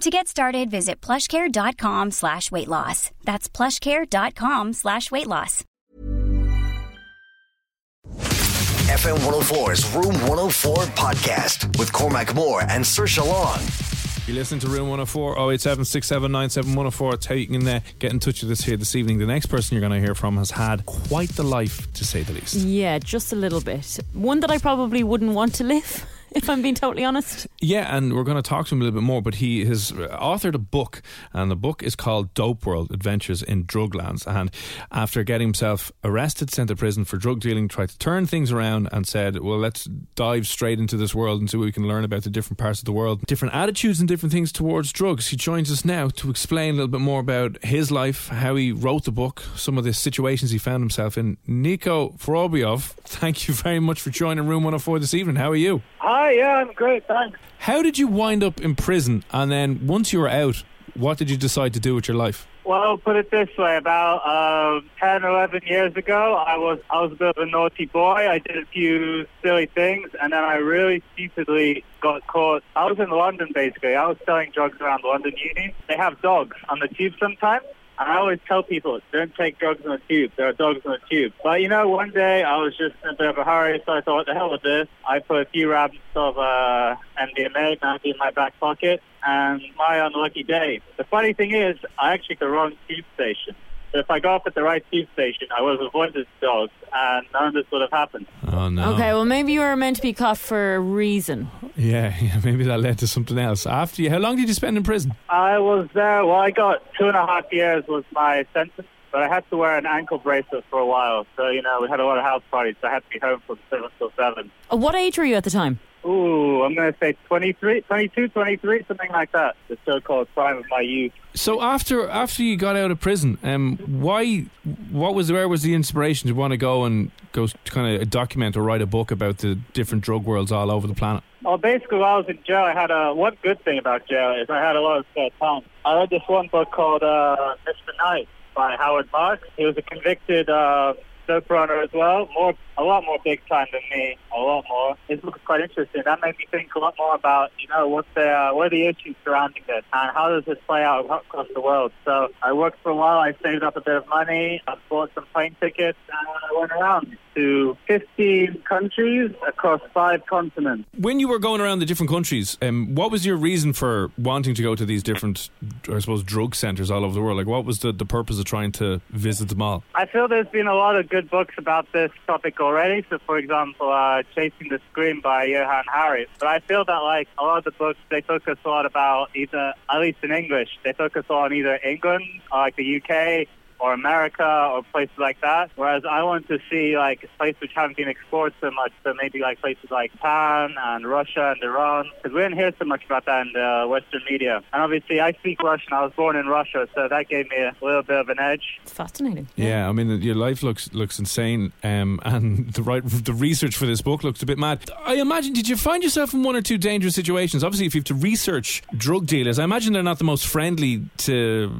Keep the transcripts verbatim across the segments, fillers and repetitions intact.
To get started, visit plushcare.com slash weight loss. That's plushcare.com slash weight loss. F M one oh four's Room one oh four Podcast with Cormac Moore and Saoirse Long. You listen to Room one oh four, oh eight seven, six seven nine, seven one oh four. Taking in there, get in touch with us here this evening. The next person you're going to hear from has had quite the life, to say the least. Yeah, just a little bit. One that I probably wouldn't want to live, if I'm being totally honest. Yeah, and we're going to talk to him a little bit more, but he has authored a book, and the book is called Dope World Adventures in Druglands. And after getting himself arrested, sent to prison for drug dealing, tried to turn things around and said, well, let's dive straight into this world and see what we can learn about the different parts of the world, different attitudes and different things towards drugs. He joins us now to explain a little bit more about his life, how he wrote the book, some of the situations he found himself in. Niko Frobiov, thank you very much for joining Room one oh four this evening. How are you? Hi. Hi, yeah, I'm great, thanks. How did you wind up in prison? And then once you were out, what did you decide to do with your life? Well, I'll put it this way. About um, ten, eleven years ago, I was I was a bit of a naughty boy. I did a few silly things, and then I really stupidly got caught. I was in London, basically. I was selling drugs around London Uni. They have dogs on the tube sometimes. And I always tell people, don't take drugs on the tube. There are dogs on the tube. But, you know, one day I was just in a bit of a hurry, so I thought, what the hell with this? I put a few rounds of uh, M D M A back in my back pocket, and my unlucky day. The funny thing is, I actually got the wrong tube station. So if I got off at the right tube station, I would have avoided dogs, and none of this would have happened. Oh, no. Okay, well, maybe you were meant to be caught for a reason. Yeah, yeah, maybe that led to something else. After you, how long did you spend in prison? I was there, well, I got two and a half years was my sentence, but I had to wear an ankle bracelet for a while. So, you know, we had a lot of house parties, so I had to be home from seven till seven. What age were you at the time? Ooh, I'm going to say twenty-three, twenty-two, twenty-three, something like that. The so-called prime of my youth. So after after you got out of prison, um, why? What was where was the inspiration to want to go and go kind of document or write a book about the different drug worlds all over the planet? Well, basically, while I was in jail, I had a one good thing about jail is I had a lot of spare time. I read this one book called uh, Mister Knight by Howard Marks. He was a convicted. Uh, Dope runner as well, more a lot more big time than me, a lot more. His book is quite interesting. That made me think a lot more about, you know, what the uh, what are the issues surrounding this, and how does this play out across the world. So I worked for a while. I saved up a bit of money. I bought some plane tickets, and I went around to fifteen countries across five continents. When you were going around the different countries, um, what was your reason for wanting to go to these different, I suppose, drug centres all over the world? Like, what was the, the purpose of trying to visit them all? I feel there's been a lot of good books about this topic already. So, for example, uh, Chasing the Scream by Johan Hari. But I feel that, like, a lot of the books, they focus a lot about either, at least in English, they focus on either England or, like, the U K, or America, or places like that. Whereas I want to see, like, places which haven't been explored so much, so maybe, like, places like Japan and Russia and Iran, because we didn't hear so much about that in the Western media. And obviously, I speak Russian. I was born in Russia, so that gave me a little bit of an edge. It's fascinating. Yeah, I mean, your life looks looks insane, um, and the right the research for this book looks a bit mad. I imagine, did you find yourself in one or two dangerous situations? Obviously, if you have to research drug dealers, I imagine they're not the most friendly to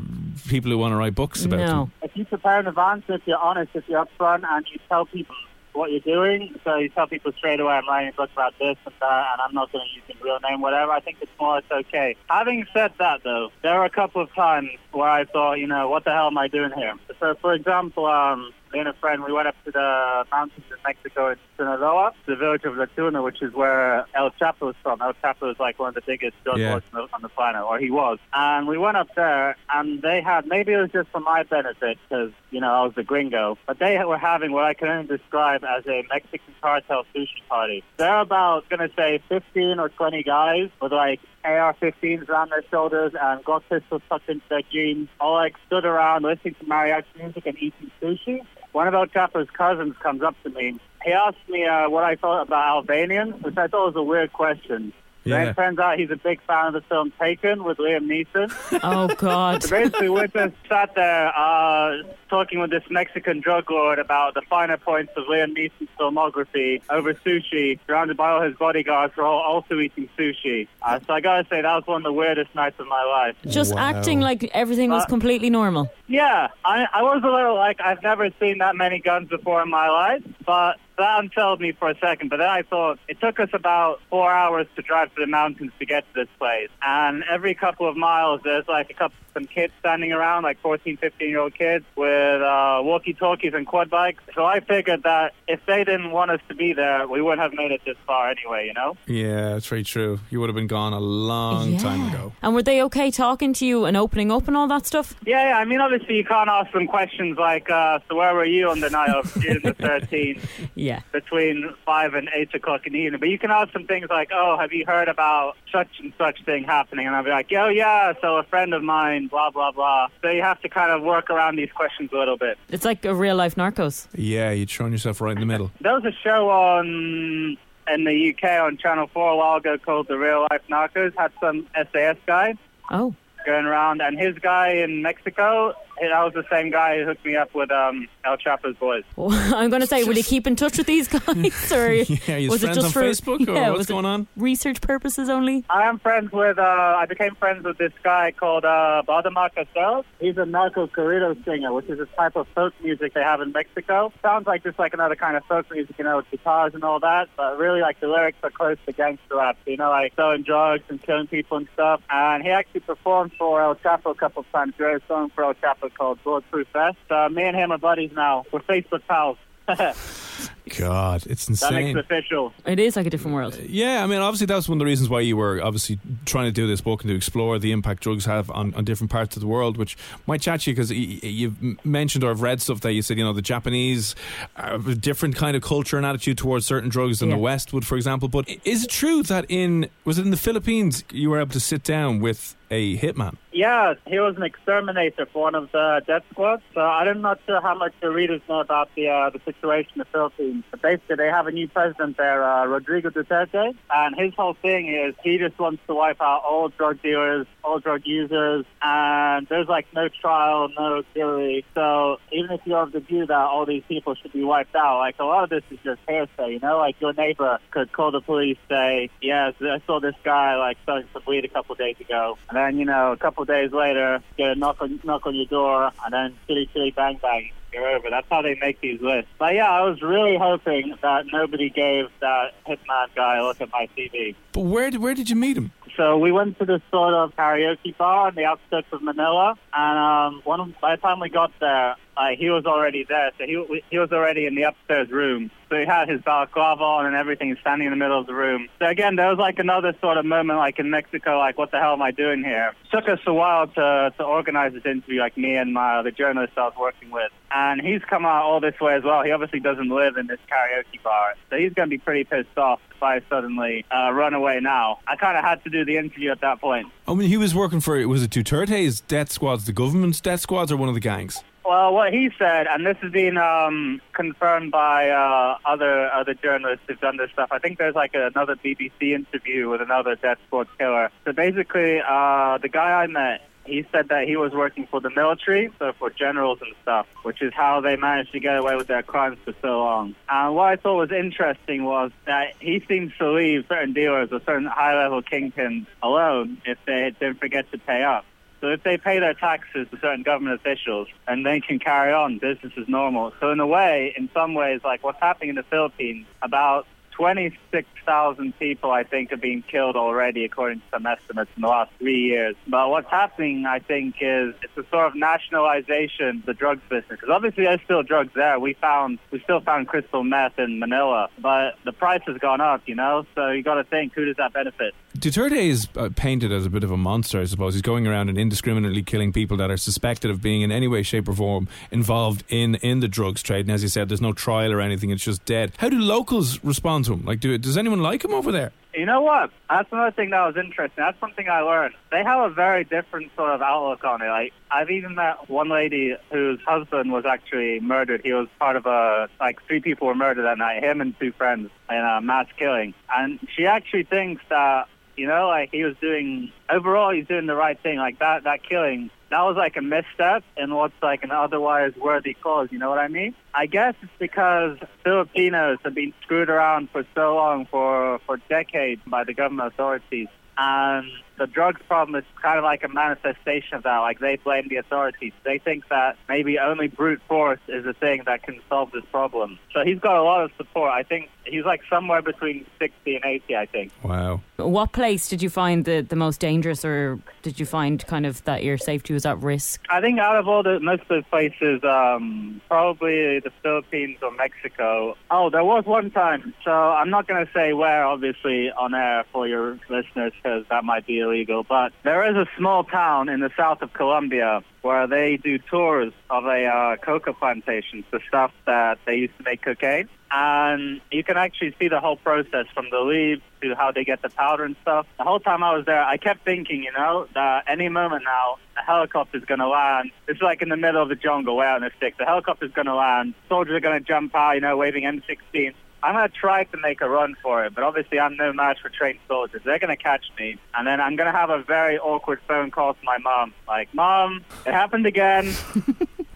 people who want to write books about no. them. If you prepare in advance, if you're honest, if you're upfront, and you tell people what you're doing, so you tell people straight away, I'm writing a book about this and that, and I'm not going to use your real name, whatever, I think it's more, it's okay. Having said that, though, there were a couple of times where I thought, you know, what the hell am I doing here? So, for example, um... me and a friend, we went up to the mountains in Mexico in Sinaloa, the village of La Tuna, which is where El Chapo is from. El Chapo is like one of the biggest drug yeah. lords on the planet, or he was. And we went up there, and they had, maybe it was just for my benefit, because, you know, I was a gringo, but they were having what I can only describe as a Mexican cartel sushi party. They're about, going to say, fifteen or twenty guys with, like, A R fifteens around their shoulders and got pistols tucked into their jeans, all like stood around listening to mariachi music and eating sushi. One of El Chapo's cousins comes up to me. He asked me uh, what I thought about Albanians, which I thought was a weird question. Yeah. Then it turns out he's a big fan of the film Taken with Liam Neeson. Oh, God. So basically, we just sat there uh, talking with this Mexican drug lord about the finer points of Liam Neeson's filmography over sushi, surrounded by all his bodyguards who are also eating sushi. Uh, so I gotta say, that was one of the weirdest nights of my life. Just wow. acting like everything was uh, completely normal. Yeah. I, I was a little like, I've never seen that many guns before in my life, but... that unsettled me for a second, but then I thought, it took us about four hours to drive to the mountains to get to this place. And every couple of miles, there's like a couple, some kids standing around, like fourteen, fifteen-year-old kids with uh, walkie-talkies and quad bikes. So I figured that if they didn't want us to be there, we wouldn't have made it this far anyway, you know? Yeah, that's very true. You would have been gone a long yeah. time ago. And were they okay talking to you and opening up and all that stuff? Yeah, yeah. I mean, obviously, you can't ask them questions like, uh, so where were you on the night of June the thirteenth? Yeah. Between five and eight o'clock in the evening. But you can ask them things like, oh, have you heard about such and such thing happening? And I'll be like, oh, yeah, so a friend of mine, blah, blah, blah. So you have to kind of work around these questions a little bit. It's like a real-life Narcos. Yeah, you'd thrown yourself right in the middle. There was a show on... in the U K on Channel four a while ago called The Real Life Narcos. Had some S A S guy. Oh. Going around. And his guy in Mexico... that was the same guy who hooked me up with um, El Chapo's boys. Oh, I'm going to say, will you keep in touch with these guys? Or yeah, was it just on for, Facebook or yeah, what's going on? Research purposes only? I am friends with, uh, I became friends with this guy called uh, Bander Machacero. He's a narco corrido singer, which is a type of folk music they have in Mexico. Sounds like just like another kind of folk music, you know, with guitars and all that. But really, like, the lyrics are close to gangster rap, you know, like selling drugs and killing people and stuff. And he actually performed for El Chapo a couple of times. He wrote a song for El Chapo called Broad Proof Fest. Uh, me and him are buddies now. We're Facebook pals. God, it's insane. That makes it official. It is like a different world. Yeah, I mean, obviously that's one of the reasons why you were obviously trying to do this book and to explore the impact drugs have on, on different parts of the world, which might chat you because you've mentioned or have read stuff that you said, you know, the Japanese have a different kind of culture and attitude towards certain drugs than yeah. the West would, for example. But is it true that in, was it in the Philippines you were able to sit down with a hitman? Yeah, he was an exterminator for one of the death squads. So I'm not sure how much the readers know about the uh, the situation in the Philippines. But basically, they have a new president there, uh, Rodrigo Duterte, and his whole thing is he just wants to wipe out all drug dealers, all drug users, and there's like no trial, no jury. So even if you have the view that all these people should be wiped out, like a lot of this is just hearsay, you know? Like your neighbor could call the police, say, yes, I saw this guy like selling some weed a couple of days ago. And then, you know, a couple of days later, get a knock on, knock on your door, and then chilly, chilly, bang, bang, you're over. That's how they make these lists. But yeah, I was really hoping that nobody gave that hitman guy a look at my T V. But where did, where did you meet him? So we went to this sort of karaoke bar in the outskirts of Manila, and um, one, by the time we got there, uh, he was already there, so he he was already in the upstairs room. So he had his balaclava on and everything, standing in the middle of the room. So again, there was like another sort of moment, like in Mexico, like, what the hell am I doing here? It took us a while to, to organize this interview, like me and my the journalist I was working with. And he's come out all this way as well. He obviously doesn't live in this karaoke bar, so he's going to be pretty pissed off if I suddenly uh, run away now. I kind of had to do the interview at that point. I mean, he was working for, was it Duterte's death squads, the government's death squads, or one of the gangs? Well, what he said, and this has been um, confirmed by uh, other other journalists who've done this stuff. I think there's like another B B C interview with another death squad killer. So basically, uh, the guy I met, he said that he was working for the military, so for generals and stuff, which is how they managed to get away with their crimes for so long. And what I thought was interesting was that he seems to leave certain dealers or certain high-level kingpins alone if they didn't forget to pay up. So if they pay their taxes to certain government officials, and they can carry on, business as normal. So in a way, in some ways, like what's happening in the Philippines, about twenty-six thousand people, I think, have been killed already, according to some estimates, in the last three years. But what's happening, I think, is it's a sort of nationalization of the drugs business. Because obviously there's still drugs there. We found, we still found crystal meth in Manila. But the price has gone up, you know? So you got to think, who does that benefit? Duterte is uh, painted as a bit of a monster, I suppose. He's going around and indiscriminately killing people that are suspected of being in any way, shape or form involved in, in the drugs trade. And as you said, there's no trial or anything. It's just dead. How do locals respond to him? Like, do, does anyone like him over there? You know what? That's another thing that was interesting. That's something I learned. They have a very different sort of outlook on it. Like, I've even met one lady whose husband was actually murdered. He was part of a, like, three people were murdered that night, him and two friends, in a mass killing. And she actually thinks that, you know, like, he was doing, overall, he's doing the right thing. Like, that, that killing, that was like a misstep in what's like an otherwise worthy cause, you know what I mean? I guess it's because Filipinos have been screwed around for so long, for, for decades, by the government authorities. And the drugs problem is kind of like a manifestation of that. Like, they blame the authorities. They think that maybe only brute force is the thing that can solve this problem. So he's got a lot of support. I think he's like somewhere between sixty and eighty, I think. Wow. What place did you find the, the most dangerous, or did you find kind of that your safety was at risk? I think out of all the, most of the places, um, probably the Philippines or Mexico. Oh, there was one time. So I'm not going to say where, obviously, on air for your listeners, because that might be illegal, but there is a small town in the south of Colombia where they do tours of a uh, coca plantation, the stuff that they used to make cocaine. And you can actually see the whole process, from the leaves to how they get the powder and stuff. The whole time I was there, I kept thinking, you know, that any moment now, a helicopter's going to land. It's like in the middle of the jungle, way out in the sticks. The helicopter's going to land. Soldiers are going to jump out, you know, waving M sixteens. I'm going to try to make a run for it, but obviously I'm no match for trained soldiers. They're going to catch me, and then I'm going to have a very awkward phone call to my mom. Like, Mom, it happened again.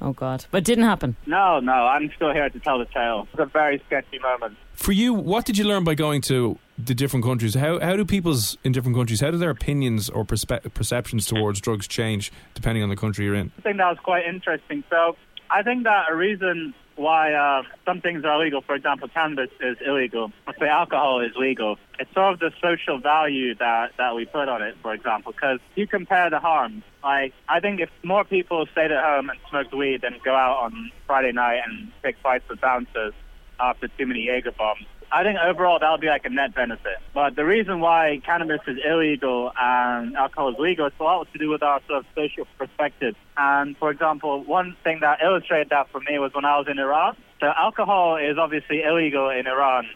Oh, God. But it didn't happen. No, no, I'm still here to tell the tale. It's a very sketchy moment. For you, what did you learn by going to the different countries? How how do people's in different countries, how do their opinions or perspe- perceptions towards drugs change depending on the country you're in? I think that was quite interesting. So I think that a reason why uh, some things are illegal, for example, cannabis is illegal, let's say alcohol is legal, it's sort of the social value that, that we put on it, for example, because you compare the harm. Like, I think if more people stayed at home and smoked weed than go out on Friday night and pick fights with bouncers after too many Jaeger bombs, I think overall that would be like a net benefit. But the reason why cannabis is illegal and alcohol is legal is a lot to do with our sort of social perspective. And, for example, one thing that illustrated that for me was when I was in Iran. So alcohol is obviously illegal in Iran,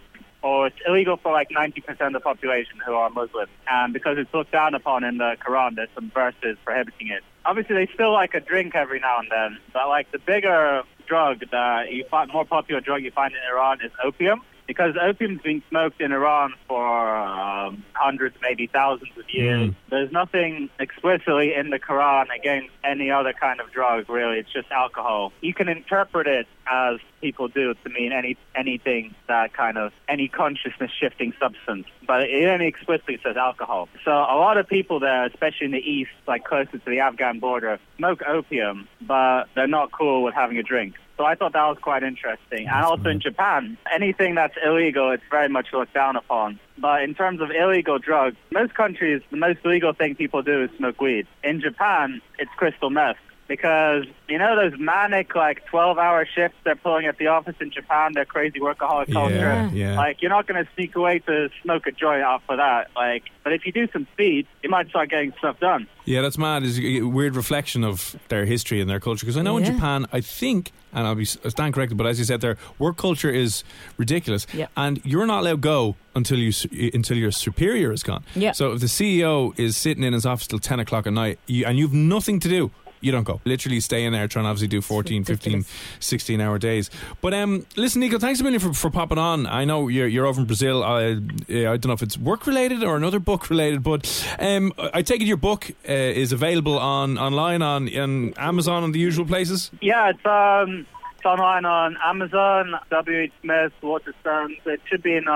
or it's illegal for like ninety percent of the population who are Muslim. And because it's looked down upon in the Quran, there's some verses prohibiting it. Obviously, they still like a drink every now and then. But, like, the bigger drug, the you find, more popular drug you find in Iran is opium. Because opium's been smoked in Iran for um, hundreds, maybe thousands of years. Mm. There's nothing explicitly in the Quran against any other kind of drug, really. It's just alcohol. You can interpret it as people do to mean any anything that kind of, any consciousness-shifting substance. But it only explicitly says alcohol. So a lot of people there, especially in the east, like closer to the Afghan border, smoke opium, but they're not cool with having a drink. So I thought that was quite interesting. And also in Japan, anything that's illegal, it's very much looked down upon. But in terms of illegal drugs, most countries, the most legal thing people do is smoke weed. In Japan, it's crystal meth. Because, you know, those manic, like, twelve-hour shifts they're pulling at the office in Japan, their crazy workaholic yeah, culture. Yeah. Like, you're not going to sneak away to smoke a joint off for that. Like, but if you do some speed, you might start getting stuff done. Yeah, that's mad. It's a weird reflection of their history and their culture. Because I know yeah. in Japan, I think, and I'll be I stand corrected, but as you said there, work culture is ridiculous. Yeah. And you're not allowed to go until you until your superior is gone. Yeah. So if the C E O is sitting in his office till ten o'clock at night, you, and you have nothing to do, you don't go. Literally stay in there trying to obviously do fourteen, fifteen, sixteen hour days. But um, listen, Niko, thanks a million for, for popping on. I know you're, you're over in Brazil. I, I don't know if it's work related or another book related, but um, I take it your book uh, is available on online on, on Amazon and the usual places? Yeah, it's um, it's online on Amazon, W H Smith, Waterstones. It should be in uh,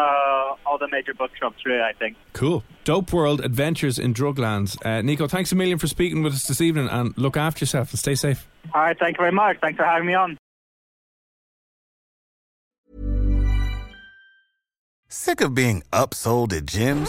all the major bookshops, really, I think. Cool. Dope World Adventures in Druglands. Uh, Niko, thanks a million for speaking with us this evening, and look after yourself and stay safe. All right, thank you very much. Thanks for having me on. Sick of being upsold at gyms?